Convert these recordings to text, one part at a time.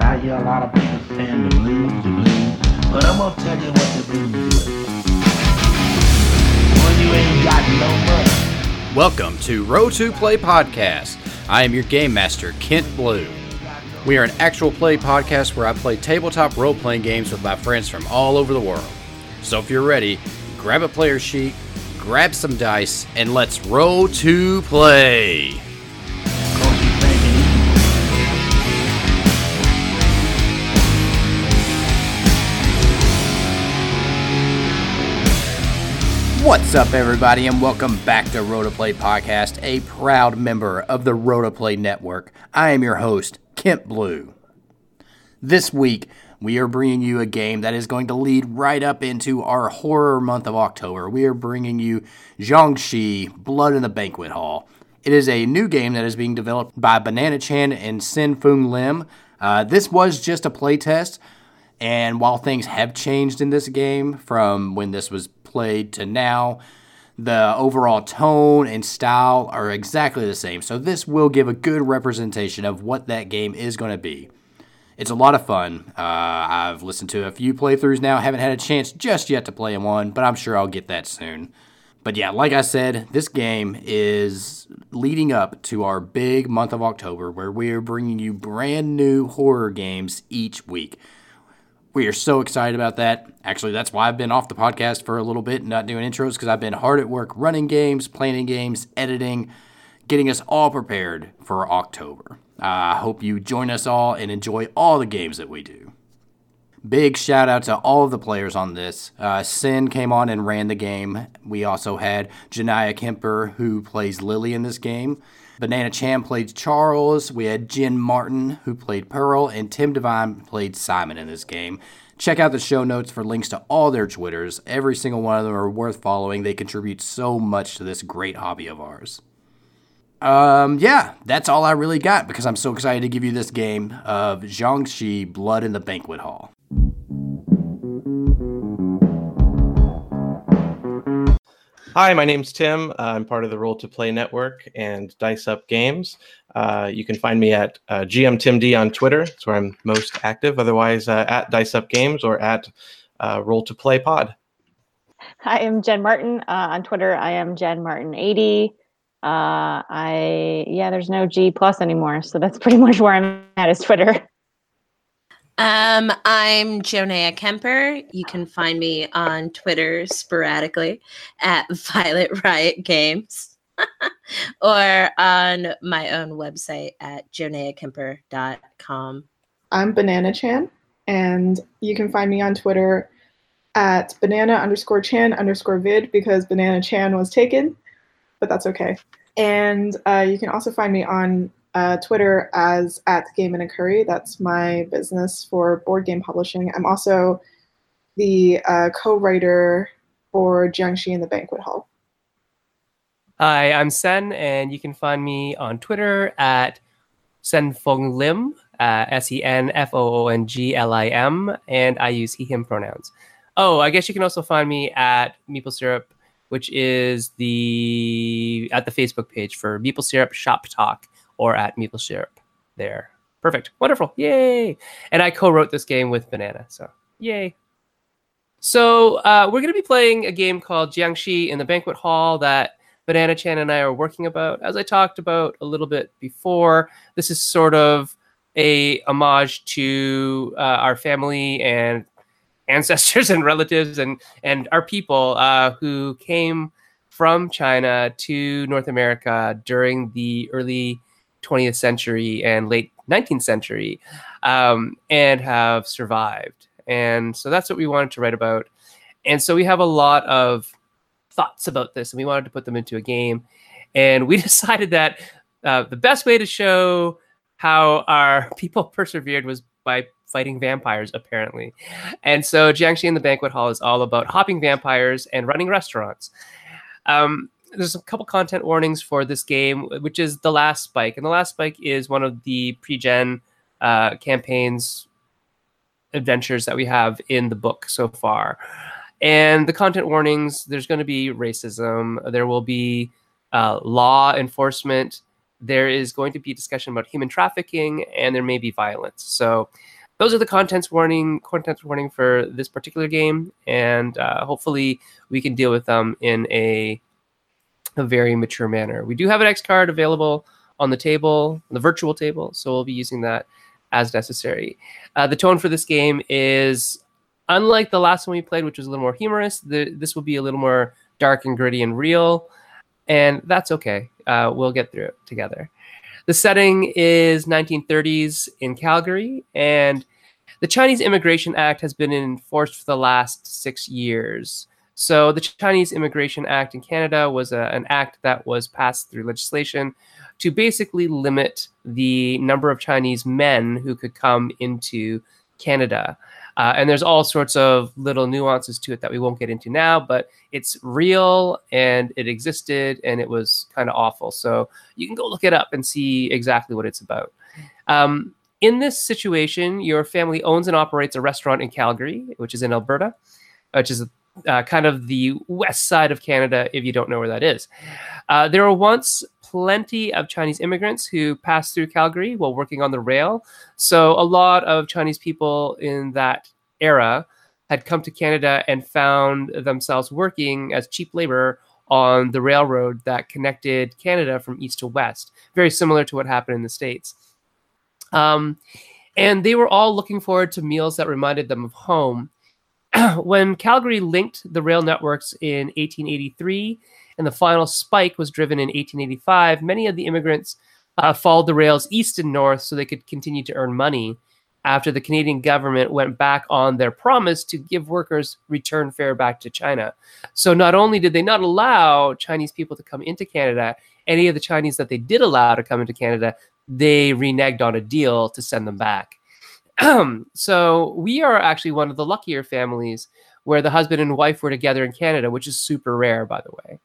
I hear a lot of people saying the blues, but I'm gonna tell you what the blues is. When you ain't got no money. Welcome to Roll to Play Podcast. I am your game master, Kent Blue. We are an actual play podcast where I play tabletop role-playing games with my friends from all over the world. So if you're ready, grab a player sheet, grab some dice, and let's roll to play. What's up, everybody, and welcome back to Roll to Play Podcast, a proud member of the Roll to Play Network. I am your host, Kent Blue. This week, we are bringing you a game that is going to lead right up into our horror month of October. We are bringing you Jiangshi: Blood in the Banquet Hall. It is a new game that is being developed by Banana Chan and Sin Fung Lim. This was just a playtest, and while things have changed in this game from when this was played to now, the overall tone and style are exactly the same. So this will give a good representation of what that game is going to be. It's a lot of fun. I've listened to a few playthroughs now. Haven't had a chance just yet to play in one, but I'm sure I'll get that soon. But yeah, like I said, this game is leading up to our big month of October, where we are bringing you brand new horror games each week. We are so excited about that. Actually, that's why I've been off the podcast for a little bit and not doing intros, because I've been hard at work running games, planning games, editing, getting us all prepared for October. I hope you join us all and enjoy all the games that we do. Big shout out to all of the players on this. Sin came on and ran the game. We also had Janiah Kemper, who plays Lily in this game. Banana Chan played Charles. We had Jen Martin, who played Pearl, and Tim Devine played Simon in this game. Check out the show notes for links to all their Twitters. Every single one of them are worth following. They contribute so much to this great hobby of ours. Yeah, that's all I really got, because I'm so excited to give you this game of Jiangshi: Blood in the Banquet Hall. Hi, my name's Tim. I'm part of the Roll to Play Network and Dice Up Games. You can find me at GMTimD on Twitter. That's where I'm most active. Otherwise, at Dice Up Games or at Roll to Play Pod. Hi, I'm Jen Martin. On Twitter, I am Jen Martin 80. There's no G plus anymore, so that's pretty much where I'm at, is Twitter. I'm Janiah Kemper. You can find me on Twitter sporadically at Violet Riot Games or on my own website at janiahkemper.com. I'm Banana Chan, and you can find me on Twitter at banana_chan_vid, because Banana Chan was taken. But that's okay. And you can also find me on Twitter as at Game in a Curry. That's my business for board game publishing. I'm also the co-writer for Jiangshi and the Banquet Hall. Hi, I'm Sen, and you can find me on Twitter at Sin Fung Lim, SenFoonglim, and I use he/him pronouns. Oh, I guess you can also find me at Meeple Syrup, which is at the Facebook page for Meeple Syrup Shop Talk, or at Meeple Syrup there. Perfect. Wonderful. Yay. And I co-wrote this game with Banana, so yay. So we're going to be playing a game called Jiangshi in the Banquet Hall that Banana Chan and I are working about. As I talked about a little bit before, this is sort of a homage to our family and ancestors and relatives and our people who came from China to North America during the early 20th century and late 19th century and have survived. And so that's what we wanted to write about. And so we have a lot of thoughts about this, and we wanted to put them into a game. And we decided that the best way to show how our people persevered was by fighting vampires, apparently. And so Jiangshi and the Banquet Hall is all about hopping vampires and running restaurants. There's a couple content warnings for this game, which is The Last Spike. And The Last Spike is one of the pre-gen campaigns, adventures that we have in the book so far. And the content warnings, there's going to be racism. There will be law enforcement. There is going to be discussion about human trafficking, and there may be violence. So those are the content warning for this particular game, and hopefully we can deal with them in a very mature manner. We do have an X card available on the table, on the virtual table, so we'll be using that as necessary. The tone for this game is, unlike the last one we played, which was a little more humorous, this will be a little more dark and gritty and real, and that's okay. We'll get through it together. The setting is 1930s in Calgary, and the Chinese Immigration Act has been enforced for the last 6 years. So the Chinese Immigration Act in Canada was an act that was passed through legislation to basically limit the number of Chinese men who could come into Canada. And there's all sorts of little nuances to it that we won't get into now, but it's real and it existed and it was kind of awful. So you can go look it up and see exactly what it's about. In this situation, your family owns and operates a restaurant in Calgary, which is in Alberta, which is kind of the west side of Canada, if you don't know where that is. There were once plenty of Chinese immigrants who passed through Calgary while working on the rail. So a lot of Chinese people in that era had come to Canada and found themselves working as cheap labor on the railroad that connected Canada from east to west, very similar to what happened in the States. And they were all looking forward to meals that reminded them of home. When Calgary linked the rail networks in 1883 and the final spike was driven in 1885, many of the immigrants followed the rails east and north so they could continue to earn money after the Canadian government went back on their promise to give workers return fare back to China. So not only did they not allow Chinese people to come into Canada, any of the Chinese that they did allow to come into Canada, they reneged on a deal to send them back. So we are actually one of the luckier families where the husband and wife were together in Canada, which is super rare, by the way.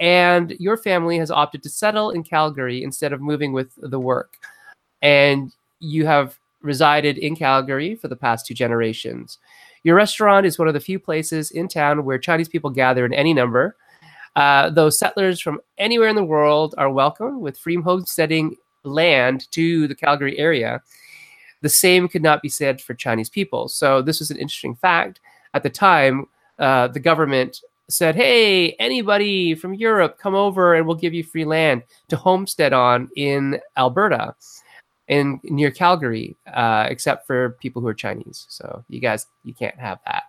And your family has opted to settle in Calgary instead of moving with the work. And you have resided in Calgary for the past 2 generations. Your restaurant is one of the few places in town where Chinese people gather in any number. Though settlers from anywhere in the world are welcome with free homesteading land to the Calgary area, the same could not be said for Chinese people. So this is an interesting fact. At the time, the government said, hey, anybody from Europe, come over and we'll give you free land to homestead on in Alberta and near Calgary, except for people who are Chinese. So you guys, you can't have that.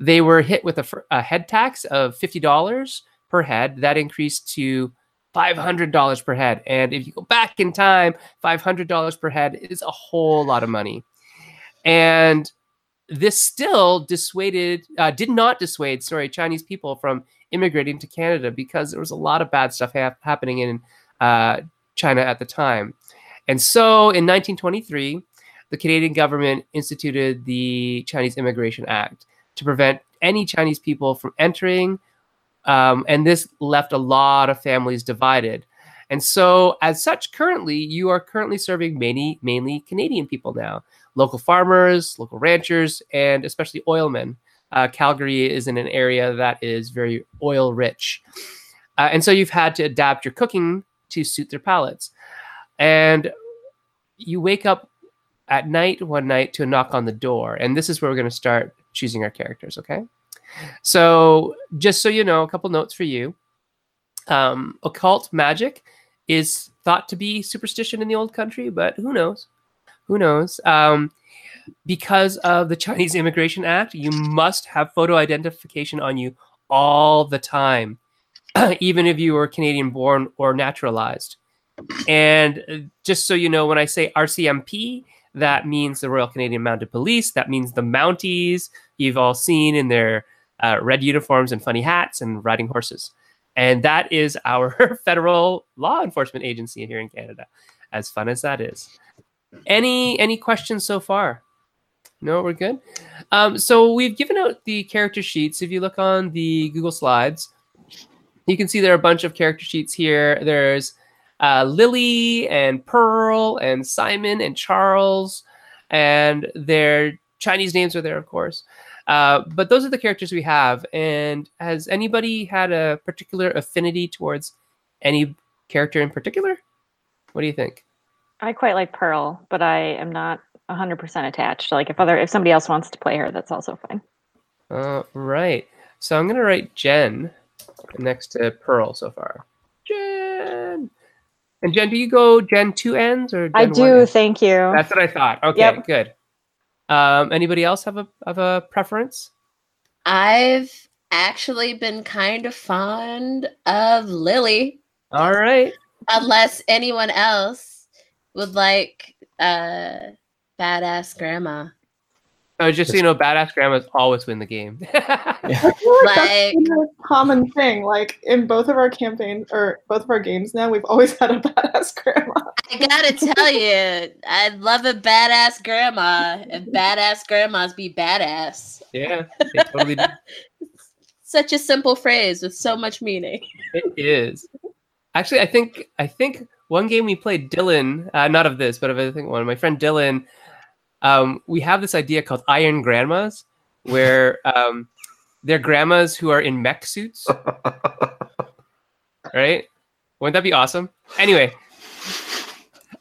They were hit with a head tax of $50 per head. That increased to $500 per head. And if you go back in time, $500 per head is a whole lot of money. And this still did not dissuade Chinese people from immigrating to Canada because there was a lot of bad stuff happening in China at the time. And so in 1923, the Canadian government instituted the Chinese Immigration Act to prevent any Chinese people from entering. And this left a lot of families divided. And so as such, currently, you are serving mainly Canadian people now, local farmers, local ranchers, and especially oilmen. Calgary is in an area that is very oil rich. And so you've had to adapt your cooking to suit their palates. And you wake up at night, one night, to a knock on the door. And this is where we're going to start choosing our characters, okay? So just so you know, a couple notes for you. Occult magic is thought to be superstition in the old country, but who knows? Because of the Chinese Immigration Act, you must have photo identification on you all the time, even if you were Canadian born or naturalized. And just so you know, when I say RCMP, that means the Royal Canadian Mounted Police. That means the Mounties you've all seen in their red uniforms and funny hats and riding horses. And that is our federal law enforcement agency here in Canada, as fun as that is. Any questions so far? No, we're good. So we've given out the character sheets. If you look on the Google Slides, you can see there are a bunch of character sheets here. There's Lily and Pearl and Simon and Charles, and their Chinese names are there, of course. But those are the characters we have. And has anybody had a particular affinity towards any character in particular? What do you think? I quite like Pearl, but I am not 100% attached. Like if somebody else wants to play her, that's also fine. Right. So I'm going to write Jen next to Pearl so far. Jen! And Jen, do you go Gen 2 ends or Gen 1 ends? I do, thank you. That's what I thought. Okay, yep. Good. Anybody else have a preference? I've actually been kind of fond of Lily. All right. Unless anyone else would like Badass Grandma. Oh, just so you know, Badass Grandmas always win the game. I feel like that's a common thing. Like, in both of our campaigns, or both of our games now, we've always had a Badass Grandma. I gotta tell you, I love a Badass Grandma, and Badass Grandmas be badass. Yeah, they totally do. Such a simple phrase with so much meaning. It is. Actually, I think one game we played, Dylan, not of this, but of I think one, my friend Dylan, we have this idea called Iron Grandmas, where they're grandmas who are in mech suits. Right? Wouldn't that be awesome? Anyway.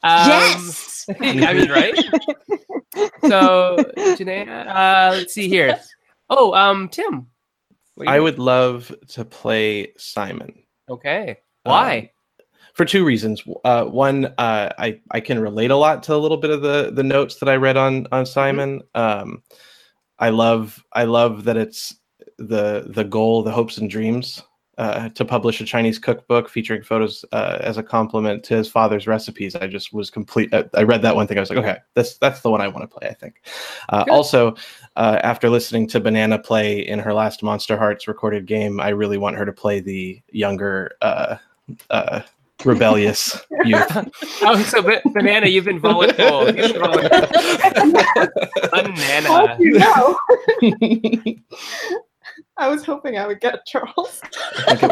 Yes! I mean, right? So, Janae, let's see here. Oh, Tim. I would love to play Simon. Okay. Why? For two reasons. One, I can relate a lot to a little bit of the notes that I read on Simon. I love that it's the goal, the hopes and dreams to publish a Chinese cookbook featuring photos as a compliment to his father's recipes. I just was complete. I read that one thing. I was like, okay, that's the one I want to play, I think. Also, after listening to Banana play in her last Monster Hearts recorded game, I really want her to play the younger rebellious youth. Oh, so Banana, you've been volatile. Banana. How'd you know? I was hoping I would get Charles. I think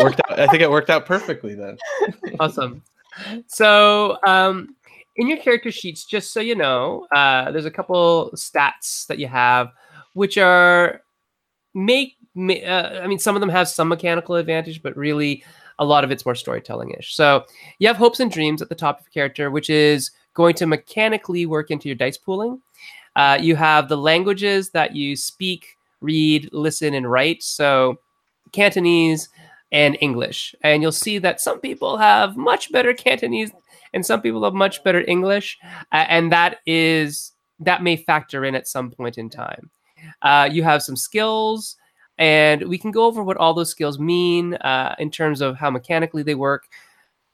it worked out perfectly then. Awesome. So, in your character sheets, just so you know, there's a couple stats that you have, which are some of them have some mechanical advantage, but really, a lot of it's more storytelling-ish. So you have hopes and dreams at the top of your character, which is going to mechanically work into your dice pooling. You have the languages that you speak, read, listen, and write. So Cantonese and English. And you'll see that some people have much better Cantonese and some people have much better English. And that may factor in at some point in time. You have some skills. And we can go over what all those skills mean in terms of how mechanically they work.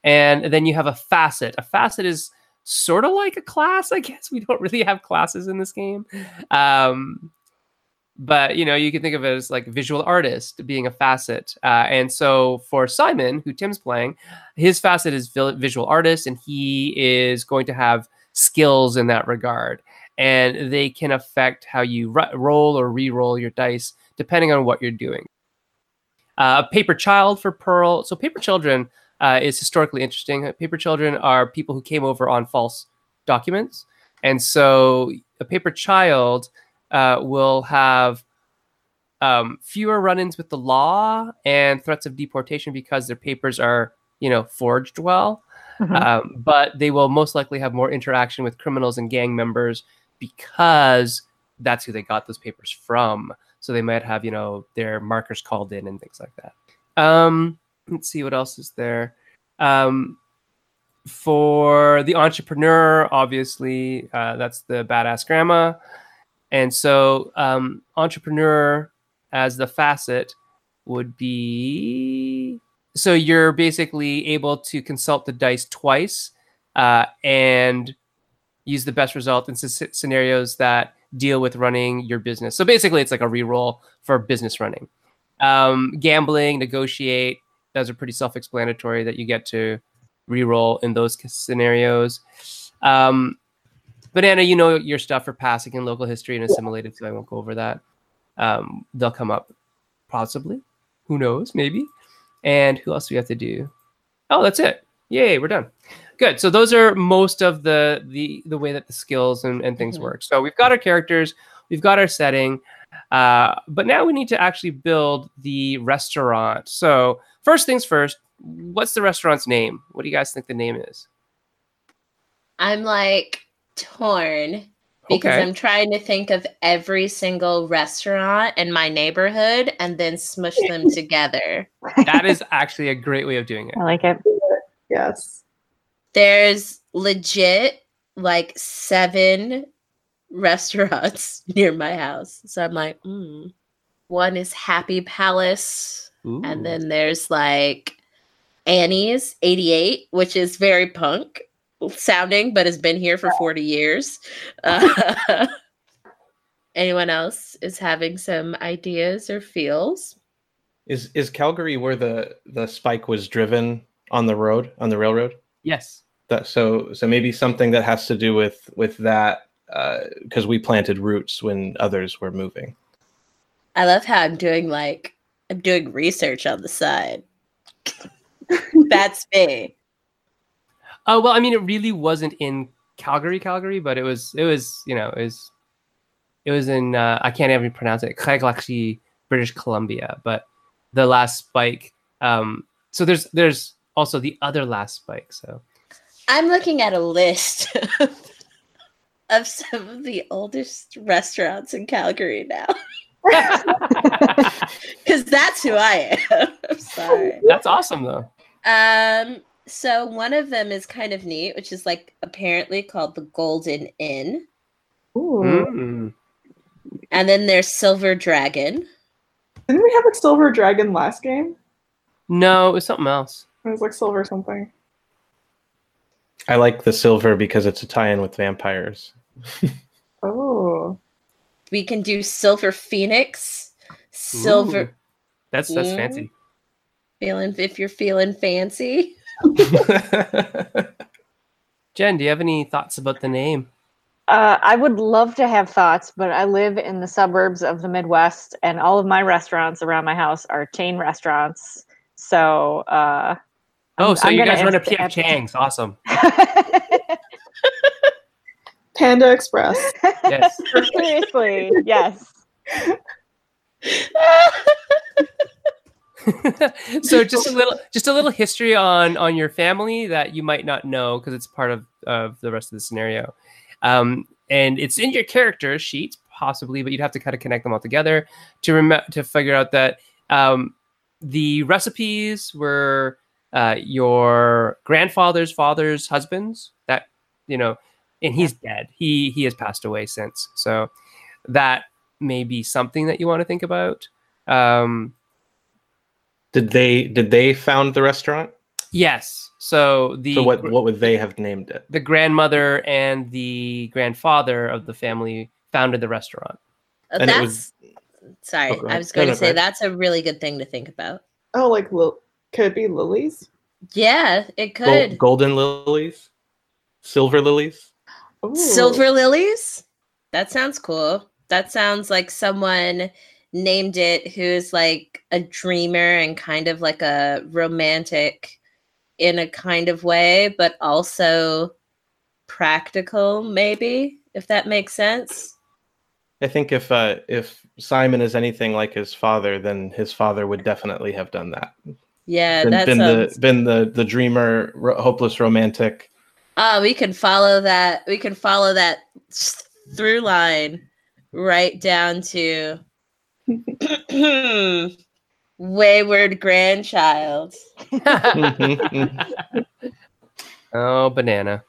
And then you have a facet. A facet is sort of like a class, I guess. We don't really have classes in this game. But, you know, you can think of it as like visual artist being a facet. And so for Simon, who Tim's playing, his facet is visual artist. And he is going to have skills in that regard. And they can affect how you roll or re-roll your dice, depending on what you're doing. Paper Child for Pearl. So Paper Children is historically interesting. Paper Children are people who came over on false documents. And so a Paper Child will have fewer run-ins with the law and threats of deportation because their papers are, you know, forged well. Mm-hmm. But they will most likely have more interaction with criminals and gang members because that's who they got those papers from. So they might have, you know, their markers called in and things like that. Let's see what else is there. For the entrepreneur, obviously, that's the Badass Grandma. And so entrepreneur as the facet would be... So you're basically able to consult the dice twice and use the best result in scenarios that deal with running your business. So basically, it's like a reroll for business running. Gambling, negotiate, those are pretty self-explanatory that you get to reroll in those scenarios. Banana, you know your stuff for passing in local history and assimilated, so I won't go over that. They'll come up, possibly. Who knows? Maybe. And who else do we have to do? Oh, that's it. Yay, we're done. Good. So those are most of the way that the skills and things work. So we've got our characters, we've got our setting, But now we need to actually build the restaurant. So first things first, what's the restaurant's name? What do you guys think the name is? I'm like torn because I'm trying to think of every single restaurant in my neighborhood and then smush them together. That is actually a great way of doing it. I like it. Yes. There's legit like 7 restaurants near my house. So I'm like, one is Happy Palace. Ooh. And then there's like Annie's 88, which is very punk sounding, but has been here for 40 years. Anyone else is having some ideas or feels? Is Calgary where the spike was driven on the road, on the railroad? Yes. So maybe something that has to do with that, because we planted roots when others were moving. I love how I'm doing research on the side. That's me. Oh, well, I mean, it really wasn't in Calgary, but it was in, I can't even pronounce it, Craigellachie, British Columbia, but The Last Spike. So there's also The Other Last Spike. So I'm looking at a list of some of the oldest restaurants in Calgary now. Because that's who I am. I'm sorry. That's awesome, though. So one of them is kind of neat, which is like apparently called the Golden Inn. Ooh. Mm. And then there's Silver Dragon. Didn't we have a Silver Dragon last game? No, it was something else. It was like Silver something. I like the Silver because it's a tie-in with vampires. Oh. We can do Silver Phoenix. Silver. Ooh. That's fancy. Feeling if you're feeling fancy. Jen, do you have any thoughts about the name? I would love to have thoughts, but I live in the suburbs of the Midwest, and all of my restaurants around my house are chain restaurants. So, so you guys run a P.F. Chang's. Awesome. Panda Express. Yes. Seriously, yes. So just a little history on your family that you might not know because it's part of the rest of the scenario. And it's in your character sheets, possibly, but you'd have to kind of connect them all together to figure out that the recipes were your grandfather's father's husband's, that, you know, and he's dead. He has passed away since. So that may be something that you want to think about. Did they found the restaurant? Yes. So what would they have named it? The grandmother and the grandfather of the family founded the restaurant. And I was going to say that's a really good thing to think about. Oh, like could it be lilies? Yeah, it could. Golden lilies, silver lilies. Ooh. Silver lilies. That sounds cool. That sounds like someone named it who's like a dreamer and kind of like a romantic in a kind of way, but also practical, maybe, if that makes sense. I think if Simon is anything like his father, then his father would definitely have done that. Yeah, been the dreamer, hopeless romantic. Oh, we can follow that. We can follow that through line right down to wayward grandchild. Oh, banana.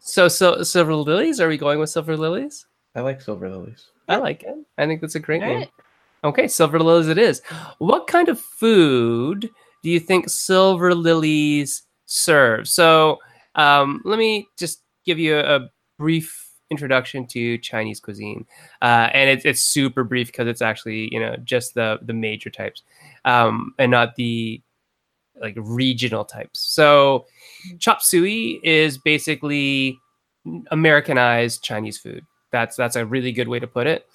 So Silver Lilies, are we going with Silver Lilies? I like Silver Lilies. I like it. I think that's a great name. Right. Okay, Silver Lilies it is. What kind of food do you think Silver Lilies serve? So let me just give you a brief introduction to Chinese cuisine, and it's super brief because it's actually, you know, just the major types, and not the like regional types. So, chop suey is basically Americanized Chinese food. That's a really good way to put it.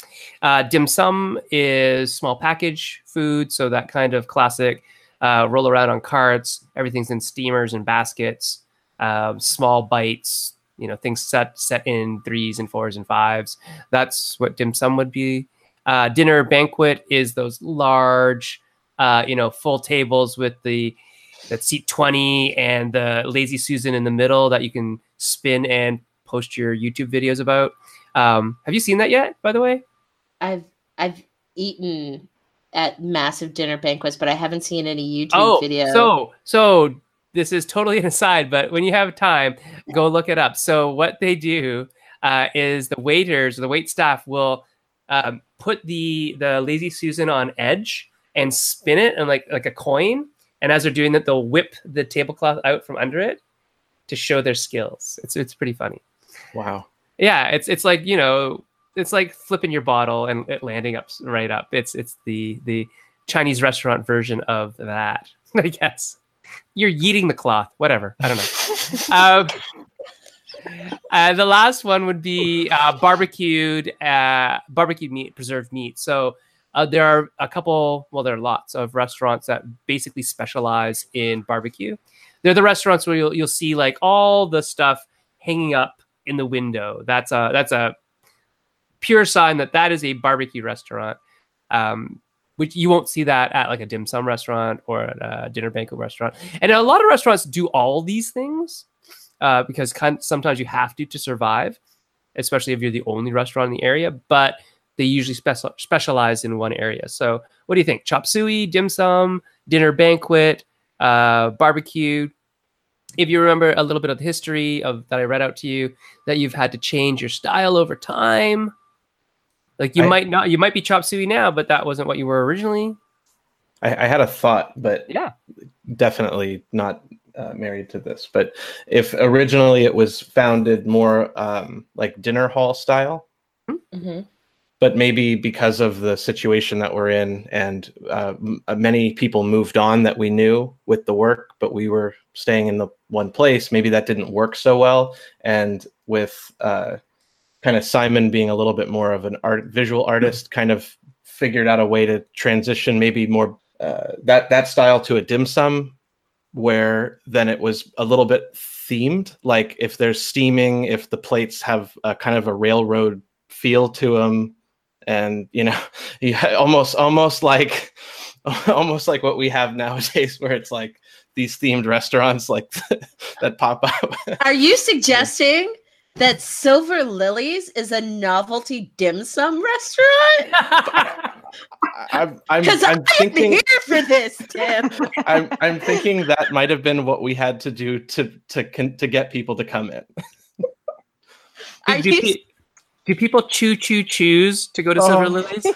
Dim sum is small package food, so that kind of classic roll around on carts. Everything's in steamers and baskets, small bites. you know, things set in 3s and 4s and 5s. That's what dim sum would be. Dinner banquet is those large, you know, full tables with the seat 20 and the Lazy Susan in the middle that you can spin and post your YouTube videos about. Have you seen that yet, by the way? I've eaten at massive dinner banquets, but I haven't seen any YouTube video. So this is totally an aside, but when you have time, go look it up. So what they do is the waiters, the wait staff will put the Lazy Susan on edge and spin it and like a coin. And as they're doing that, they'll whip the tablecloth out from under it to show their skills. It's pretty funny. Wow. Yeah, it's like, you know, it's like flipping your bottle and landing right up. It's the Chinese restaurant version of that, I guess. You're yeeting the cloth, whatever. I don't know. The last one would be barbecued meat, preserved meat. So there are there are lots of restaurants that basically specialize in barbecue. They're the restaurants where you'll see like all the stuff hanging up in the window. That's a pure sign that is a barbecue restaurant. Which you won't see that at like a dim sum restaurant or at a dinner banquet restaurant. And a lot of restaurants do all these things because sometimes you have to survive, especially if you're the only restaurant in the area, but they usually specialize in one area. So what do you think? Chop suey, dim sum, dinner banquet, barbecue. If you remember a little bit of the history that I read out to you, that you've had to change your style over time. Like you might be chop suey now, but that wasn't what you were originally. I had a thought, but yeah, definitely not married to this. But if originally it was founded more like dinner hall style, mm-hmm. But maybe because of the situation that we're in and many people moved on that we knew with the work, but we were staying in the one place, maybe that didn't work so well. And with, kind of Simon being a little bit more of an visual artist, kind of figured out a way to transition maybe more that style to a dim sum, where then it was a little bit themed. Like if there's steaming, if the plates have a kind of a railroad feel to them, and you know, you almost like what we have nowadays, where it's like these themed restaurants like that pop up. Are you suggesting that Silver Lilies is a novelty dim sum restaurant? I'm thinking, here for this, Tim. I'm thinking that might have been what we had to do to get people to come in. Do people choose to go to Silver Lilies?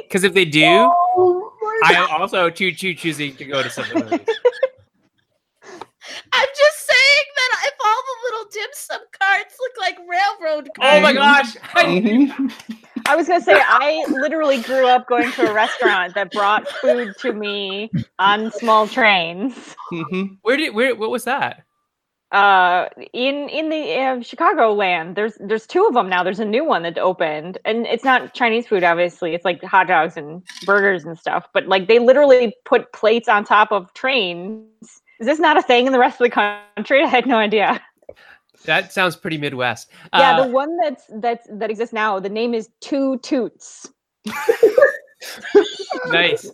Because if they do, I'm also choosing to go to Silver Lilies. I'm just saying that if all the little dim sum cards look like railroad cards. Oh my gosh. I was going to say, I literally grew up going to a restaurant that brought food to me on small trains. Mm-hmm. What was that? In the Chicagoland, there's two of them now. There's a new one that opened, and it's not Chinese food, obviously. It's like hot dogs and burgers and stuff, but like they literally put plates on top of trains. Is this not a thing in the rest of the country? I had no idea. That sounds pretty Midwest. Yeah, the one that exists now, the name is Two Toots. Nice.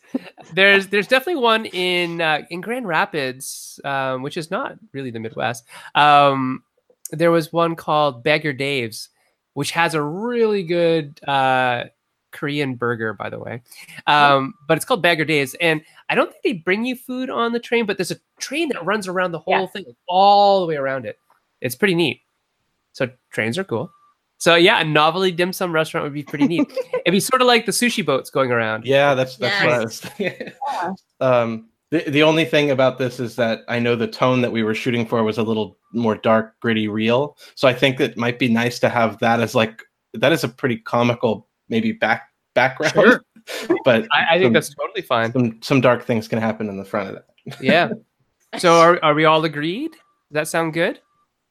There's definitely one in Grand Rapids, which is not really the Midwest. There was one called Beggar Dave's, which has a really good Korean burger, by the way. But it's called Bagger Days. And I don't think they bring you food on the train, but there's a train that runs around the whole thing, all the way around it. It's pretty neat. So trains are cool. So yeah, a novelty dim sum restaurant would be pretty neat. It'd be sort of like the sushi boats going around. Yeah, that's what I was thinking. Yeah. The only thing about this is that I know the tone that we were shooting for was a little more dark, gritty, real. So I think that might be nice to have that as like, that is a pretty comical maybe background, sure. But I think that's totally fine. Some dark things can happen in the front of that. Yeah. So are we all agreed? Does that sound good?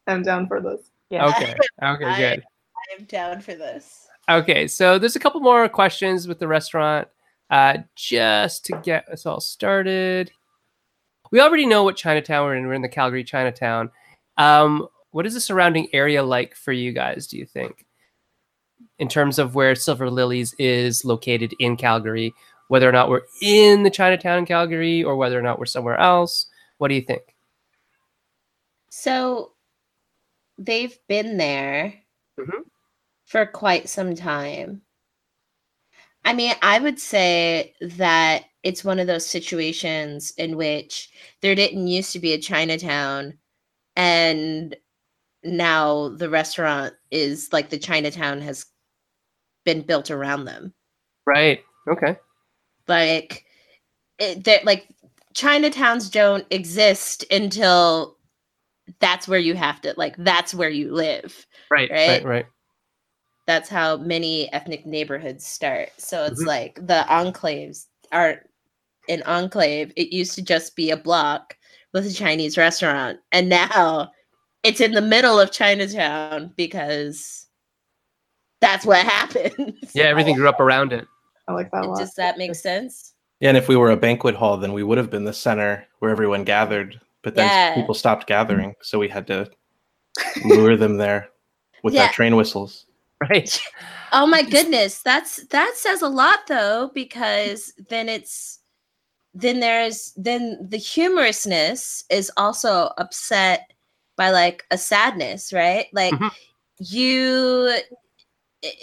I'm down for this. Yeah. Okay, good. I am down for this. Okay, so there's a couple more questions with the restaurant, just to get us all started. We already know what Chinatown we're in. We're in the Calgary Chinatown. What is the surrounding area like for you guys, do you think, in terms of where Silver Lilies is located in Calgary, whether or not we're in the Chinatown in Calgary or whether or not we're somewhere else? What do you think? So they've been there for quite some time. I mean, I would say that it's one of those situations in which there didn't used to be a Chinatown, and now the restaurant is like the Chinatown has been built around them. Right. Okay. Like, like Chinatowns don't exist until that's where you have to, like, that's where you live. Right. Right. Right. That's how many ethnic neighborhoods start. So it's like the enclaves aren't an enclave. It used to just be a block with a Chinese restaurant. And now it's in the middle of Chinatown because that's what happened. Yeah, everything grew up around it. I like that a lot. Does that make sense? Yeah, and if we were a banquet hall, then we would have been the center where everyone gathered. But then people stopped gathering, so we had to lure them there with our train whistles. Right. Oh my goodness, that says a lot though, because then the humorousness is also upset by like a sadness, right? Like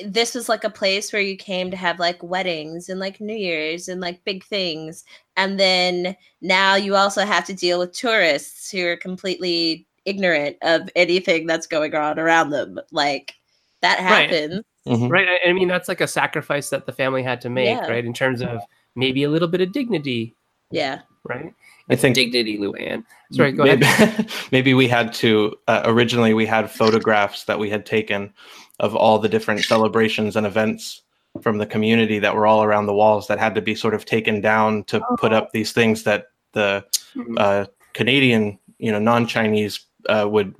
this was like a place where you came to have like weddings and like New Year's and like big things, and then now you also have to deal with tourists who are completely ignorant of anything that's going on around them, like. That happens. Right. Right. I mean, that's like a sacrifice that the family had to make, right? In terms of maybe a little bit of dignity. Yeah. Right? I think dignity, Luann. Sorry, go ahead. Maybe we had to, originally we had photographs that we had taken of all the different celebrations and events from the community that were all around the walls that had to be sort of taken down to put up these things that the Canadian, non-Chinese would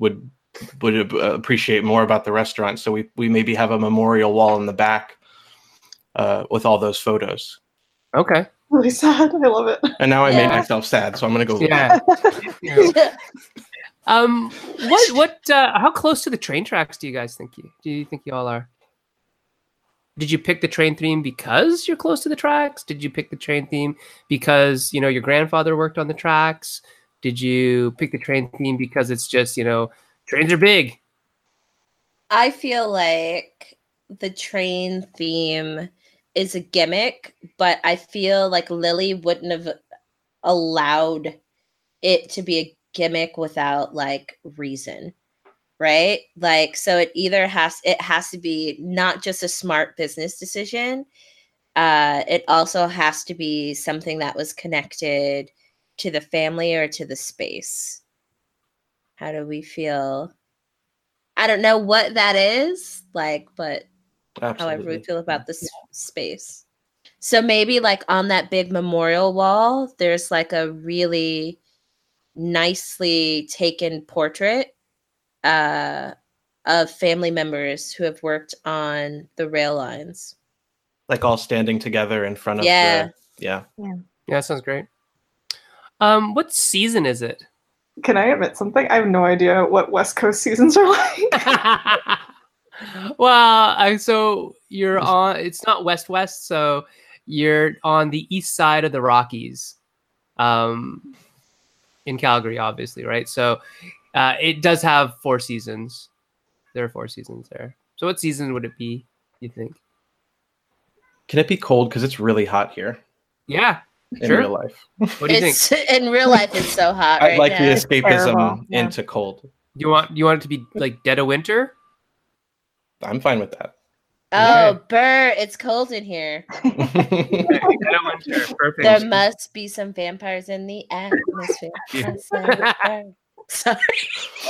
appreciate more about the restaurant. So we maybe have a memorial wall in the back with all those photos. Okay. Really sad. I love it. And now I made myself sad, so I'm going to go. Yeah. How close to the train tracks do you guys think you all are? Did you pick the train theme because you're close to the tracks? Did you pick the train theme because, your grandfather worked on the tracks? Did you pick the train theme because it's just, trains are big? I feel like the train theme is a gimmick, but I feel like Lily wouldn't have allowed it to be a gimmick without like reason, right? Like, so it either has to be not just a smart business decision. It also has to be something that was connected to the family or to the space. How do we feel? I don't know what that is, like, but however we feel about this space. So maybe like on that big memorial wall, there's like a really nicely taken portrait of family members who have worked on the rail lines. Like all standing together in front of Yeah, that sounds great. What season is it? Can I admit something? I have no idea what West Coast seasons are like. Well, so you're on, it's not West, so you're on the east side of the Rockies in Calgary, obviously, right? So it does have 4 seasons. There are 4 seasons there. So what season would it be, you think? Can it be cold? Because it's really hot here. Yeah. Real life. What do you think? In real life, it's so hot. I'd like the escapism into cold. You want it to be like dead of winter? I'm fine with that. Oh, okay. Burr, it's cold in here. Dead of winter. Perfect. There must be some vampires in the atmosphere. Sorry.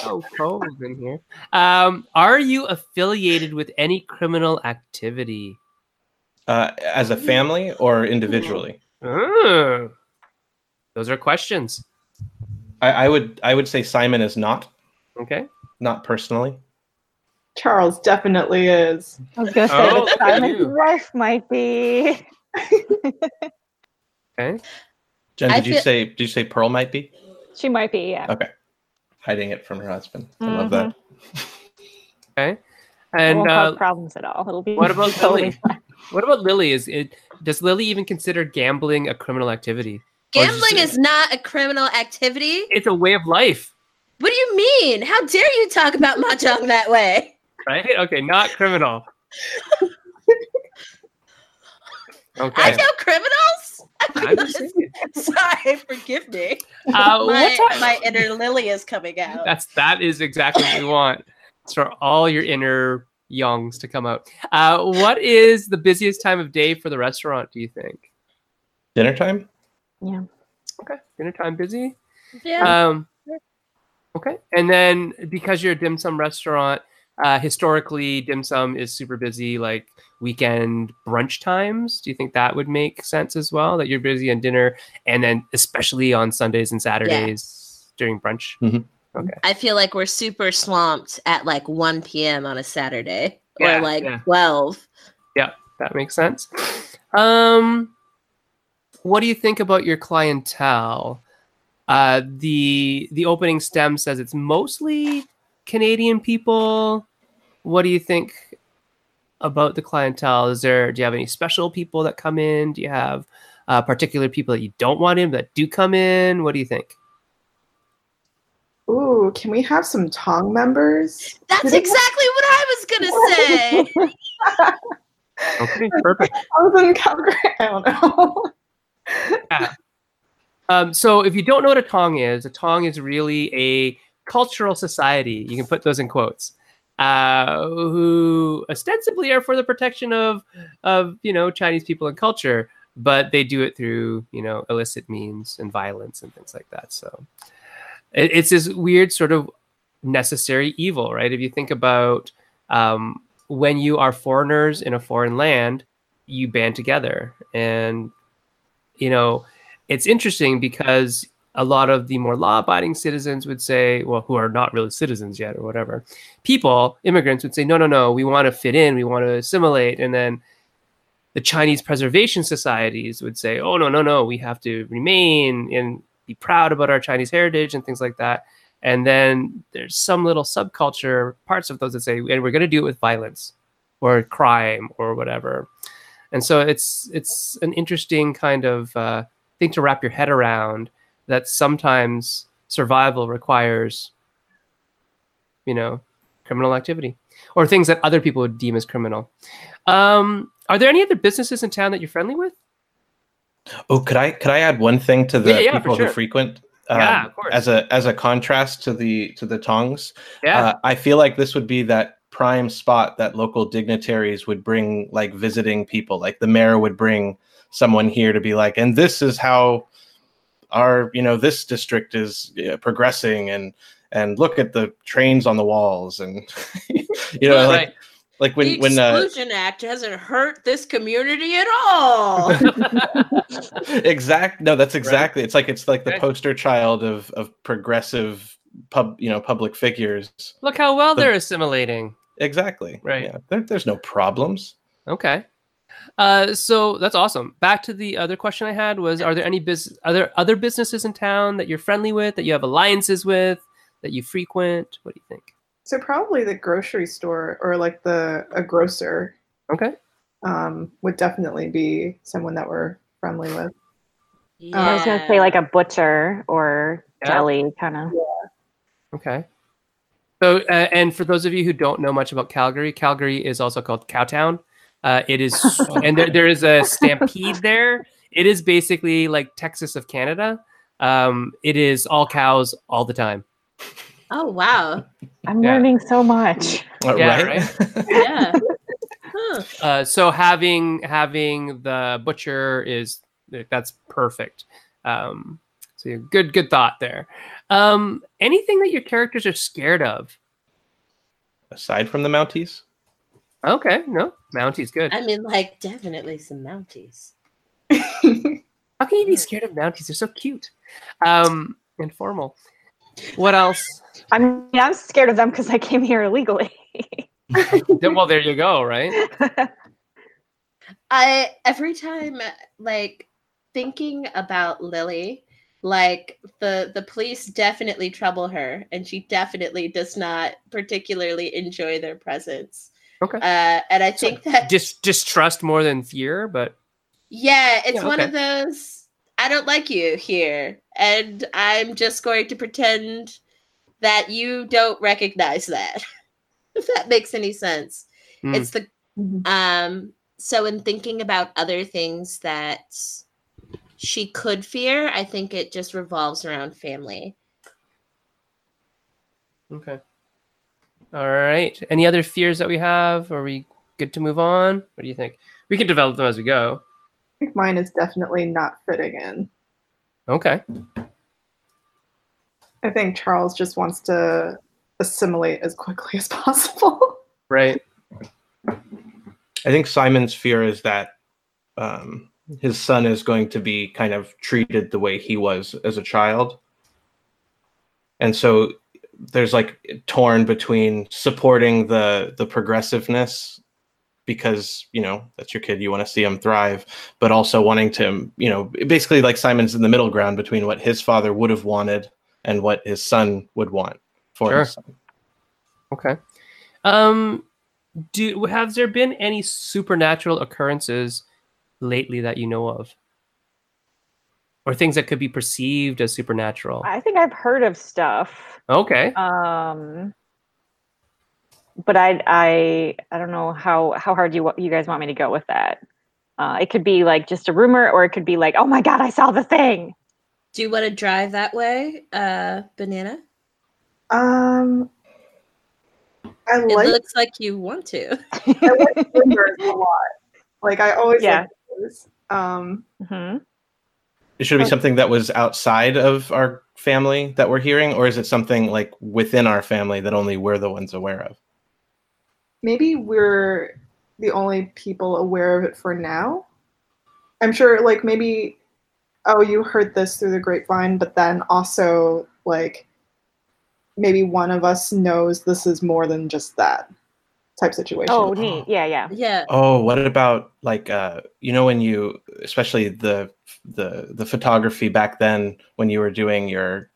So cold in here. Are you affiliated with any criminal activity? As a family or individually? Oh, those are questions. I would say Simon is not. Okay. Not personally. Charles definitely is. I was gonna say that Simon's wife might be. Okay. Jen, did you say Pearl might be? She might be, yeah. Okay. hiding it from her husband. I love that. Okay. And it won't cause problems at all. It'll be what about totally Lily? Fun. What about Lily? Does Lily even consider gambling a criminal activity? Gambling is not a criminal activity. It's a way of life. What do you mean? How dare you talk about mahjong that way? Right? Okay, not criminal. Okay. I know criminals? Sorry, forgive me. My inner Lily is coming out. That is exactly what we want. It's for all your inner yongs to come out. What is the busiest time of day for the restaurant, do you think? Dinner time? Yeah. Okay. Dinner time busy? Yeah. Okay. And then because you're a dim sum restaurant, historically dim sum is super busy, like weekend brunch times. Do you think that would make sense as well, that you're busy on dinner and then especially on Sundays and Saturdays during brunch? Mm-hmm. Okay. I feel like we're super swamped at like 1 p.m. on a Saturday or like 12. Yeah, that makes sense. What do you think about your clientele? The opening stem says it's mostly Canadian people. What do you think about the clientele? Do you have any special people that come in? Do you have particular people that you don't want in that do come in? What do you think? Ooh, can we have some Tong members? That's exactly what I was going to say. Okay, perfect. I was in Calgary. I don't know. Yeah. So if you don't know what a Tong is really a cultural society, you can put those in quotes, who ostensibly are for the protection of Chinese people and culture, but they do it through, illicit means and violence and things like that. So it's this weird sort of necessary evil, right? If you think about when you are foreigners in a foreign land, you band together. And, it's interesting because a lot of the more law-abiding citizens would say, well, who are not really citizens yet or whatever, immigrants would say, no, we want to fit in, we want to assimilate. And then the Chinese preservation societies would say, oh, no, we have to remain and be proud about our Chinese heritage and things like that. And then there's some little subculture parts of those that say, and we're going to do it with violence or crime or whatever. And so it's an interesting kind of thing to wrap your head around, that sometimes survival requires, criminal activity or things that other people would deem as criminal. Are there any other businesses in town that you're friendly with? Oh, could I add one thing to the people who frequent? Of course. As a contrast to the Tongs, I feel like this would be that prime spot that local dignitaries would bring, like visiting people, like the mayor would bring someone here to be like, and this is how our this district is progressing, and look at the trains on the walls, and like when the Exclusion Act hasn't hurt this community at all. Exactly. No, that's exactly. Right. It's like the poster child of progressive public figures. Look how well they're assimilating. Exactly. Right. Yeah. There's no problems. Okay. So that's awesome. Back to the other question I had was, are there any other businesses in town that you're friendly with, that you have alliances with, that you frequent? What do you think? So probably the grocery store or like a grocer. Okay. Would definitely be someone that we're friendly with. Yeah. I was going to say like a butcher or deli kind of. Yeah. Okay. So, and for those of you who don't know much about Calgary, Calgary is also called Cowtown. It is, and there is a stampede there. It is basically like Texas of Canada. It is all cows all the time. Oh, wow. I'm learning so much. Right? Yeah. Huh. So having the butcher is, that's perfect. So good thought there. Anything that your characters are scared of? Aside from the Mounties? Okay, no. Mounties, good. I mean, like, definitely some Mounties. How can you be scared of Mounties? They're so cute. And formal. What else? I mean, I'm scared of them because I came here illegally. Well, there you go, right? Every time, like, thinking about Lily Like, the police definitely trouble her, and she definitely does not particularly enjoy their presence. Okay. And I think so that... distrust more than fear, but... Yeah, it's one of those, I don't like you here, and I'm just going to pretend that you don't recognize that, if that makes any sense. Mm. It's the... So in thinking about other things that... she could fear, I think it just revolves around family. Okay. All right. Any other fears that we have? Are we good to move on? What do you think? We can develop them as we go. I think mine is definitely not fitting in. Okay. I think Charles just wants to assimilate as quickly as possible. Right. I think Simon's fear is that... his son is going to be kind of treated the way he was as a child. And so there's like torn between supporting the progressiveness because, you know, that's your kid, you want to see him thrive, but also wanting to, you know, basically like Simon's in the middle ground between what his father would have wanted and what his son would want for his son. Okay. Have there been any supernatural occurrences lately that you know of, or things that could be perceived as supernatural? I think I've heard of stuff. Okay. But I don't know how hard you guys want me to go with that. It could be like just a rumor, or it could be like, oh my god, I saw the thing. Do you want to drive that way, Banana? It looks like you want to. I like rumors a lot. Like I always. Yeah. It should be something that was outside of our family that we're hearing, or is it something like within our family that only we're the ones aware of? Maybe we're the only people aware of it for now. I'm sure, like, maybe, oh, you heard this through the grapevine, but then also, like, maybe one of us knows this is more than just that type situation. Oh, neat. Yeah. Oh, what about like you know, when you, especially the photography back then, when you were doing your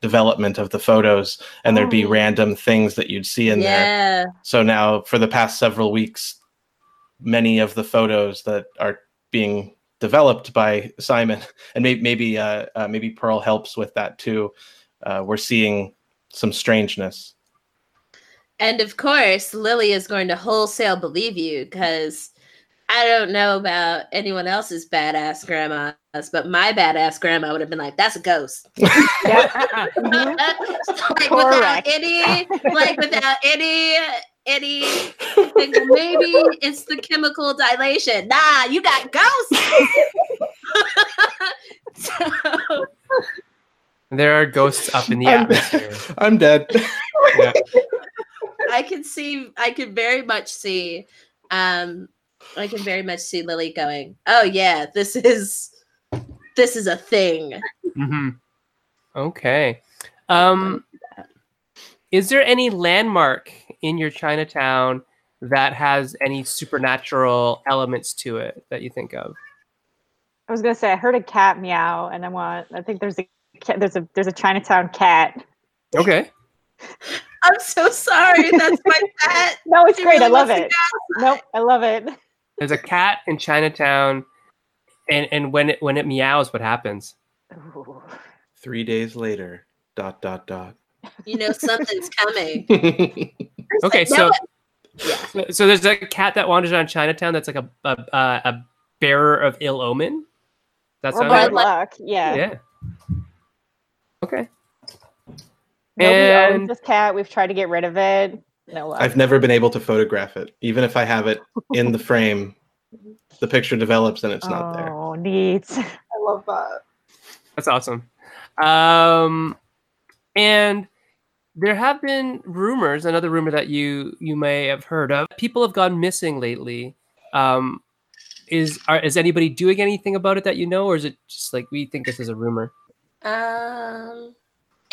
development of the photos, and there'd be random things that you'd see in there. So now for the past several weeks, many of the photos that are being developed by Simon, and maybe Pearl helps with that too. We're seeing some strangeness. And of course, Lily is going to wholesale believe you, because I don't know about anyone else's badass grandmas, but my badass grandma would have been like, "That's a ghost." without any, like, maybe it's the chemical dilation. Nah, you got ghosts. So. There are ghosts up in the atmosphere. I'm dead. Yeah. I can very much see Lily going, "Oh yeah, this is a thing." Mm-hmm. Okay. Is there any landmark in your Chinatown that has any supernatural elements to it that you think of? I was gonna say I heard a cat meow, and I think there's a Chinatown cat. Okay. I'm so sorry. That's my cat. No, it's great. Really, I love it. Nope, I love it. There's a cat in Chinatown, and when it meows, what happens? Ooh. 3 days later, ... You know something's coming. Okay, so there's a cat that wanders around Chinatown that's like a bearer of ill omen. That's bad luck. Yeah. Okay. Nobody owns this cat. We've tried to get rid of it. No luck. I've never been able to photograph it. Even if I have it in the frame, the picture develops and it's not there. Oh, neat. I love that. That's awesome. And there have been rumors, another rumor that you may have heard of. People have gone missing lately. Is anybody doing anything about it that you know, or is it just like, we think this is a rumor?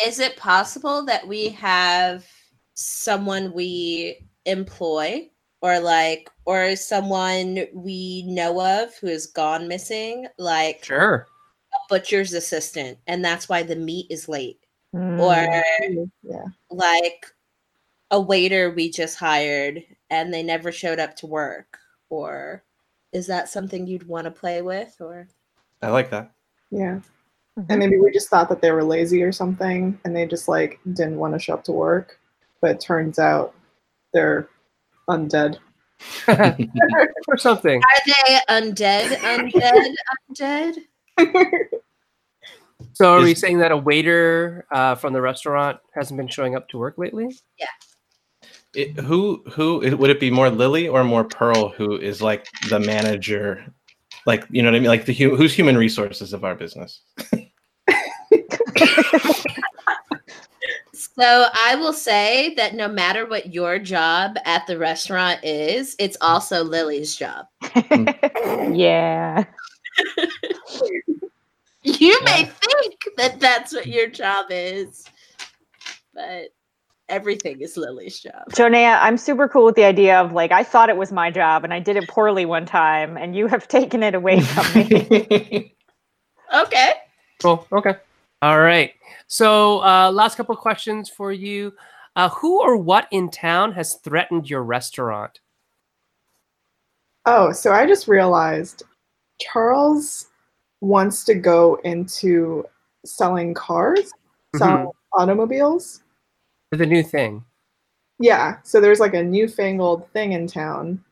Is it possible that we have someone we employ or someone we know of who has gone missing? Like, sure. A butcher's assistant, and that's why the meat is late. Or yeah. Like a waiter we just hired and they never showed up to work. Or is that something you'd want to play with? Or I like that. Yeah. Mm-hmm. And maybe we just thought that they were lazy or something and they just like didn't want to show up to work. But it turns out they're undead. Or something. Are they undead? So are we saying that a waiter from the restaurant hasn't been showing up to work lately? Yeah. Would it be more Lily or more Pearl who is like the manager? Like, you know what I mean? Like who's human resources of our business? So I will say that no matter what your job at the restaurant is, it's also Lily's job. Yeah. You may think that that's what your job is, but everything is Lily's job. Janiah, I'm super cool with the idea of like, I thought it was my job and I did it poorly one time and you have taken it away from me. Okay. Cool. Okay. All right. So last couple of questions for you. Who or what in town has threatened your restaurant? Oh, so I just realized Charles wants to go into selling cars, selling automobiles. The new thing. Yeah. So there's like a newfangled thing in town.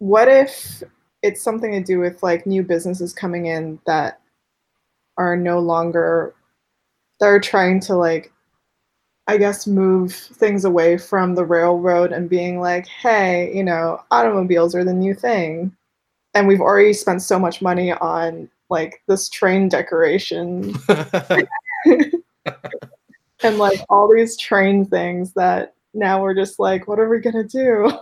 What if it's something to do with like new businesses coming in that are no longer, they're trying to like, I guess, move things away from the railroad and being like, hey, you know, automobiles are the new thing. And we've already spent so much money on like this train decoration and like all these train things that now we're just like, what are we gonna do?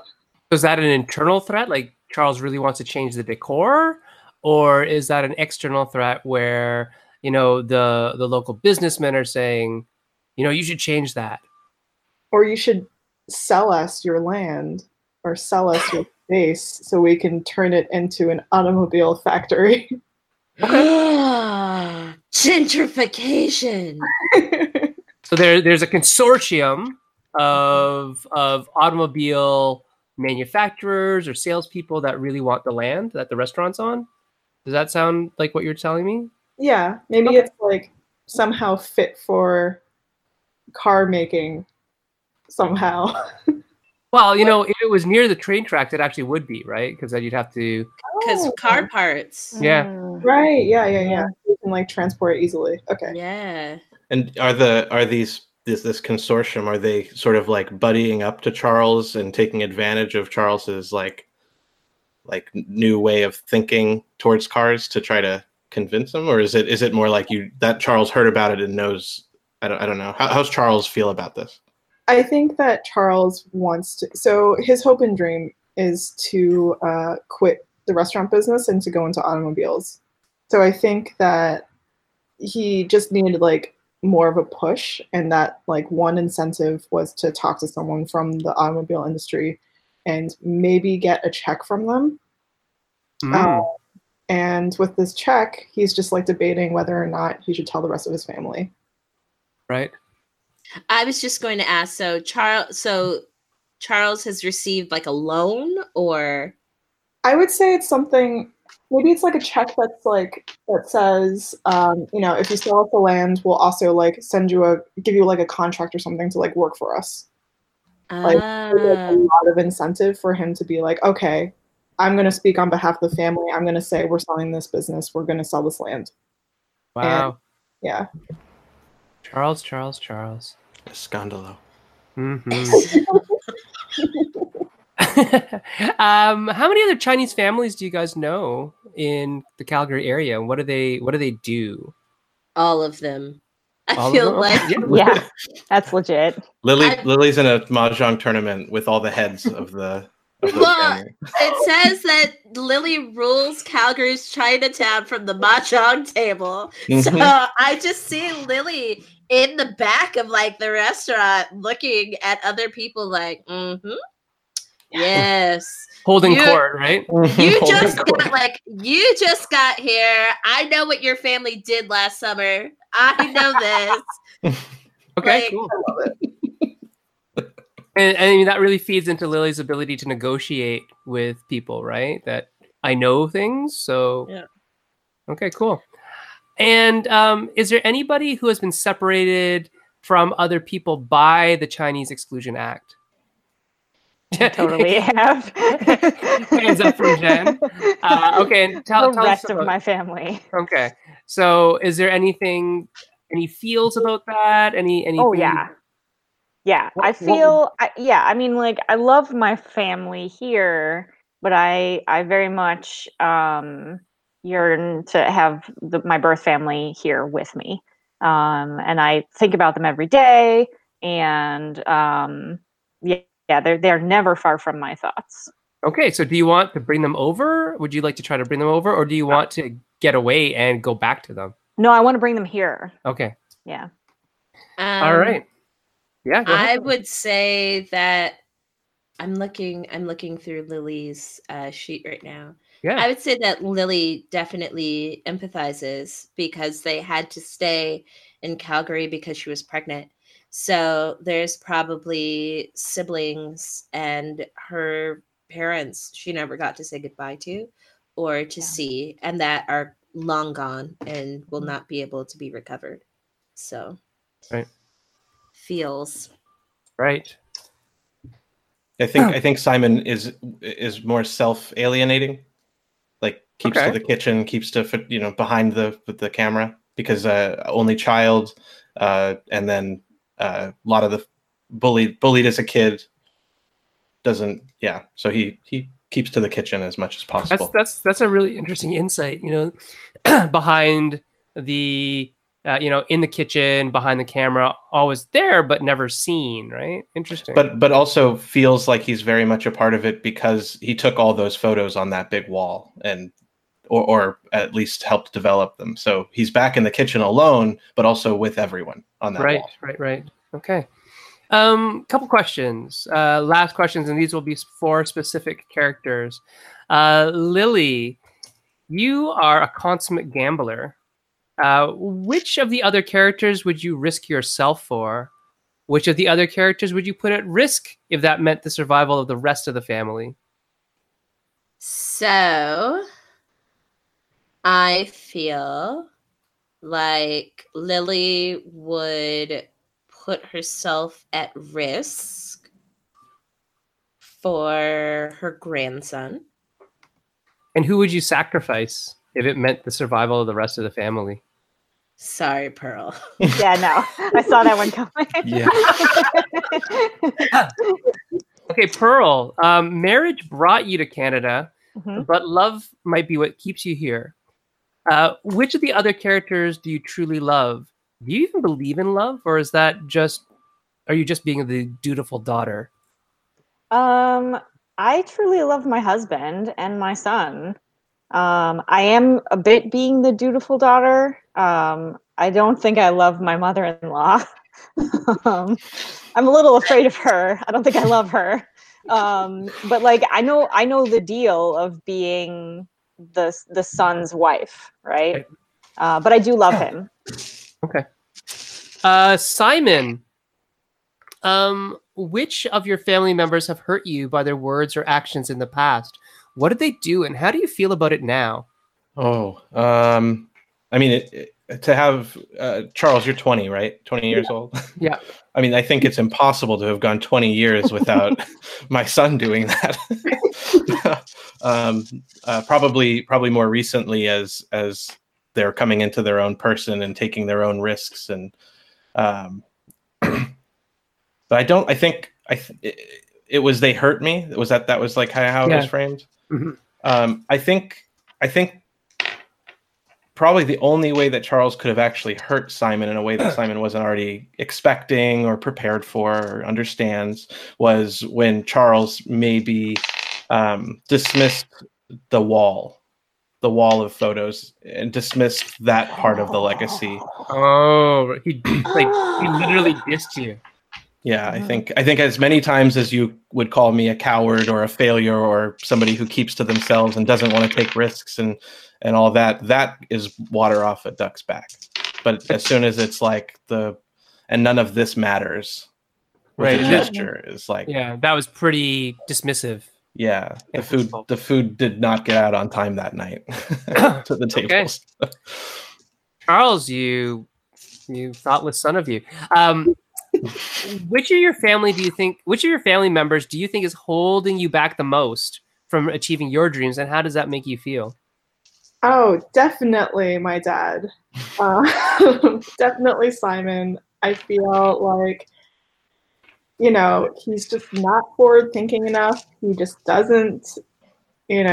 Is that an internal threat? Like Charles really wants to change the decor, or is that an external threat where, you know, the local businessmen are saying, you know, you should change that, or you should sell us your land or sell us your space so we can turn it into an automobile factory. Gentrification. So there's a consortium of automobile manufacturers or salespeople that really want the land that the restaurant's on. Does that sound like what you're telling me? Yeah, maybe okay. It's like somehow fit for car making somehow. Well, you know, if it was near the train tracks, it actually would be, right? Because then you'd have to... Because car parts. Yeah. Right. Yeah. You can, like, transport it easily. Okay. Yeah. And are these consortium, are they sort of, like, buddying up to Charles and taking advantage of Charles's, like new way of thinking towards cars to try to convince him? Or is it more like you that Charles heard about it and knows... I don't know. How's Charles feel about this? I think that Charles wants to, so his hope and dream is to quit the restaurant business and to go into automobiles. So I think that he just needed like more of a push, and that like one incentive was to talk to someone from the automobile industry and maybe get a check from them. And with this check, he's just like debating whether or not he should tell the rest of his family. Right. I was just going to ask, so Charles has received like a loan, or? I would say it's something, maybe it's like a check that's like, that says, you know, if you sell us the land, we'll also like give you like a contract or something to like work for us. Like a lot of incentive for him to be like, okay, I'm going to speak on behalf of the family. I'm going to say we're selling this business. We're going to sell this land. Wow. And, yeah. Charles. Scandalo. How many other Chinese families do you guys know in the Calgary area? What do they do? All of them. I feel like that's legit. Lily's in a Mahjong tournament with all the heads of the. Well, it says that Lily rules Calgary's Chinatown from the Mahjong table. So I just see Lily in the back of like the restaurant looking at other people like, Yes. Holding court, right? You just got, like, you just got here. I know what your family did last summer. I know this. Okay, like, cool. I love it. And I mean, that really feeds into Lily's ability to negotiate with people, right? That I know things, so... Yeah. Okay, cool. And is there anybody who has been separated from other people by the Chinese Exclusion Act? I totally have. Hands up from Jen. Okay, and tell the rest of my family. Okay, so is there anything, any feels about that? Any? Oh yeah, yeah. I mean, like, I love my family here, but I very much yearn to have my birth family here with me, and I think about them every day, and yeah. Yeah, they're never far from my thoughts. Okay, so do you want to bring them over? Would you like to try to bring them over, or do you want to get away and go back to them? No, I want to bring them here. Okay. Yeah. All right. Yeah. I would say that I'm looking through Lily's sheet right now. Yeah. I would say that Lily definitely empathizes because they had to stay in Calgary because she was pregnant. So there's probably siblings and her parents she never got to say goodbye to or to see, and that are long gone and will not be able to be recovered. So right. Feels. Right. I think Simon is more self-alienating. Like keeps to the kitchen, keeps to, you know, behind the camera because only child and then a lot of the bullied as a kid so he keeps to the kitchen as much as possible. That's a really interesting insight, you know, behind the in the kitchen, behind the camera, always there but never seen, right? Interesting. But also feels like he's very much a part of it because he took all those photos on that big wall and or at least helped develop them. So he's back in the kitchen alone, but also with everyone on that wall. Right. Okay. Couple questions. Last questions, and these will be for specific characters. Lily, you are a consummate gambler. Which of the other characters would you risk yourself for? Which of the other characters would you put at risk if that meant the survival of the rest of the family? So... I feel like Lily would put herself at risk for her grandson. And who would you sacrifice if it meant the survival of the rest of the family? Sorry, Pearl. Yeah, no. I saw that one coming. Yeah. Okay, Pearl, marriage brought you to Canada, but love might be what keeps you here. Which of the other characters do you truly love? Do you even believe in love, or is that just, are you just being the dutiful daughter? I truly love my husband and my son. I am a bit being the dutiful daughter. I don't think I love my mother-in-law. I'm a little afraid of her. I don't think I love her. But like, I know the deal of being the son's wife, right? But I do love him. Okay. Simon, which of your family members have hurt you by their words or actions in the past? What did they do, and how do you feel about it now? I mean, to have Charles, you're 20, right? 20 years old? Yeah. I mean, I think it's impossible to have gone 20 years without my son doing that. Probably more recently as they're coming into their own person and taking their own risks. And but I don't. I think it was they hurt me. Was that was like how it was framed? Mm-hmm. I think probably the only way that Charles could have actually hurt Simon in a way that Simon wasn't already expecting or prepared for or understands was when Charles maybe dismissed the wall of photos and dismissed that part of the legacy. Oh, he literally dissed you. Yeah, I think as many times as you would call me a coward or a failure or somebody who keeps to themselves and doesn't want to take risks and all that, that is water off a duck's back. But as soon as it's like none of this matters, right? The gesture is like, yeah, that was pretty dismissive. Yeah, the food did not get out on time that night to the tables. Okay. Charles, you thoughtless son of you. Which of your family members do you think is holding you back the most from achieving your dreams, and how does that make you feel? Oh, definitely my dad. Definitely Simon. I feel like, you know, he's just not forward-thinking enough. He just doesn't think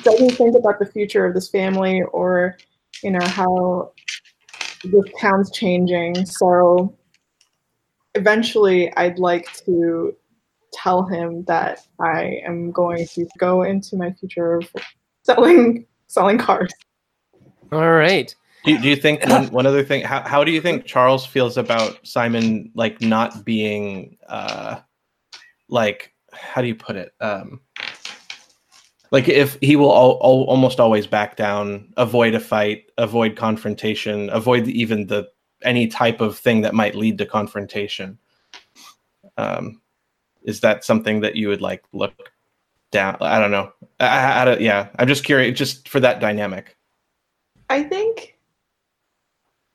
about the future of this family or, you know, how the town's changing. So eventually I'd like to tell him that I am going to go into my future of selling cars. All right. Do you think one other thing, how do you think Charles feels about Simon, like, not being like, how do you put it? Like, if he will almost always back down, avoid a fight, avoid confrontation, avoid even any type of thing that might lead to confrontation. Is that something that you would like look down? I don't know. Yeah, I'm just curious, just for that dynamic. I think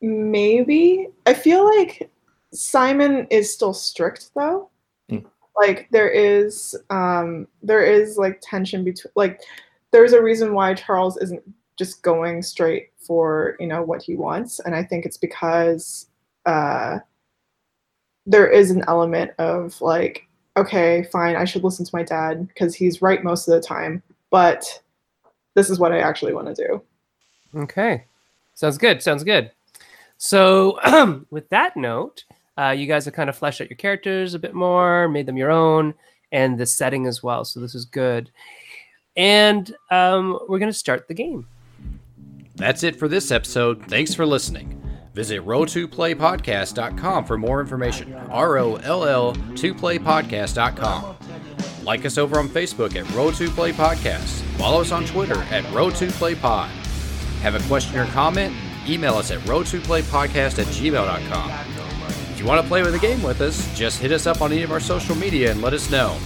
maybe I feel like Simon is still strict though. Mm. Like there is like tension between, like, there's a reason why Charles isn't just going straight for, you know, what he wants. And I think it's because there is an element of like, okay, fine, I should listen to my dad because he's right most of the time, but this is what I actually want to do. Okay. Sounds good. So with that note, you guys have kind of fleshed out your characters a bit more, made them your own, and the setting as well. So this is good. And we're going to start the game. That's it for this episode. Thanks for listening. Visit roll2playpodcast.com for more information. ROLL2playpodcast.com. Like us over on Facebook at Roll2PlayPodcast. Follow us on Twitter at Roll2PlayPod. Have a question or comment? Email us at road2playpodcast@gmail.com. If you want to play with a game with us, just hit us up on any of our social media and let us know.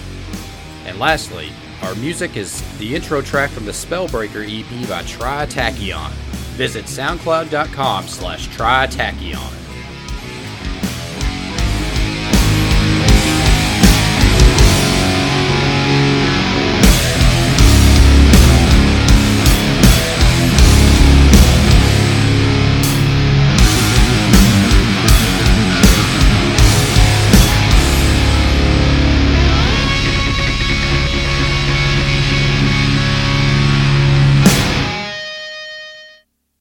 And lastly, our music is the intro track from the Spellbreaker EP by Tri-Tachyon. Visit soundcloud.com/Tri-Tachyon.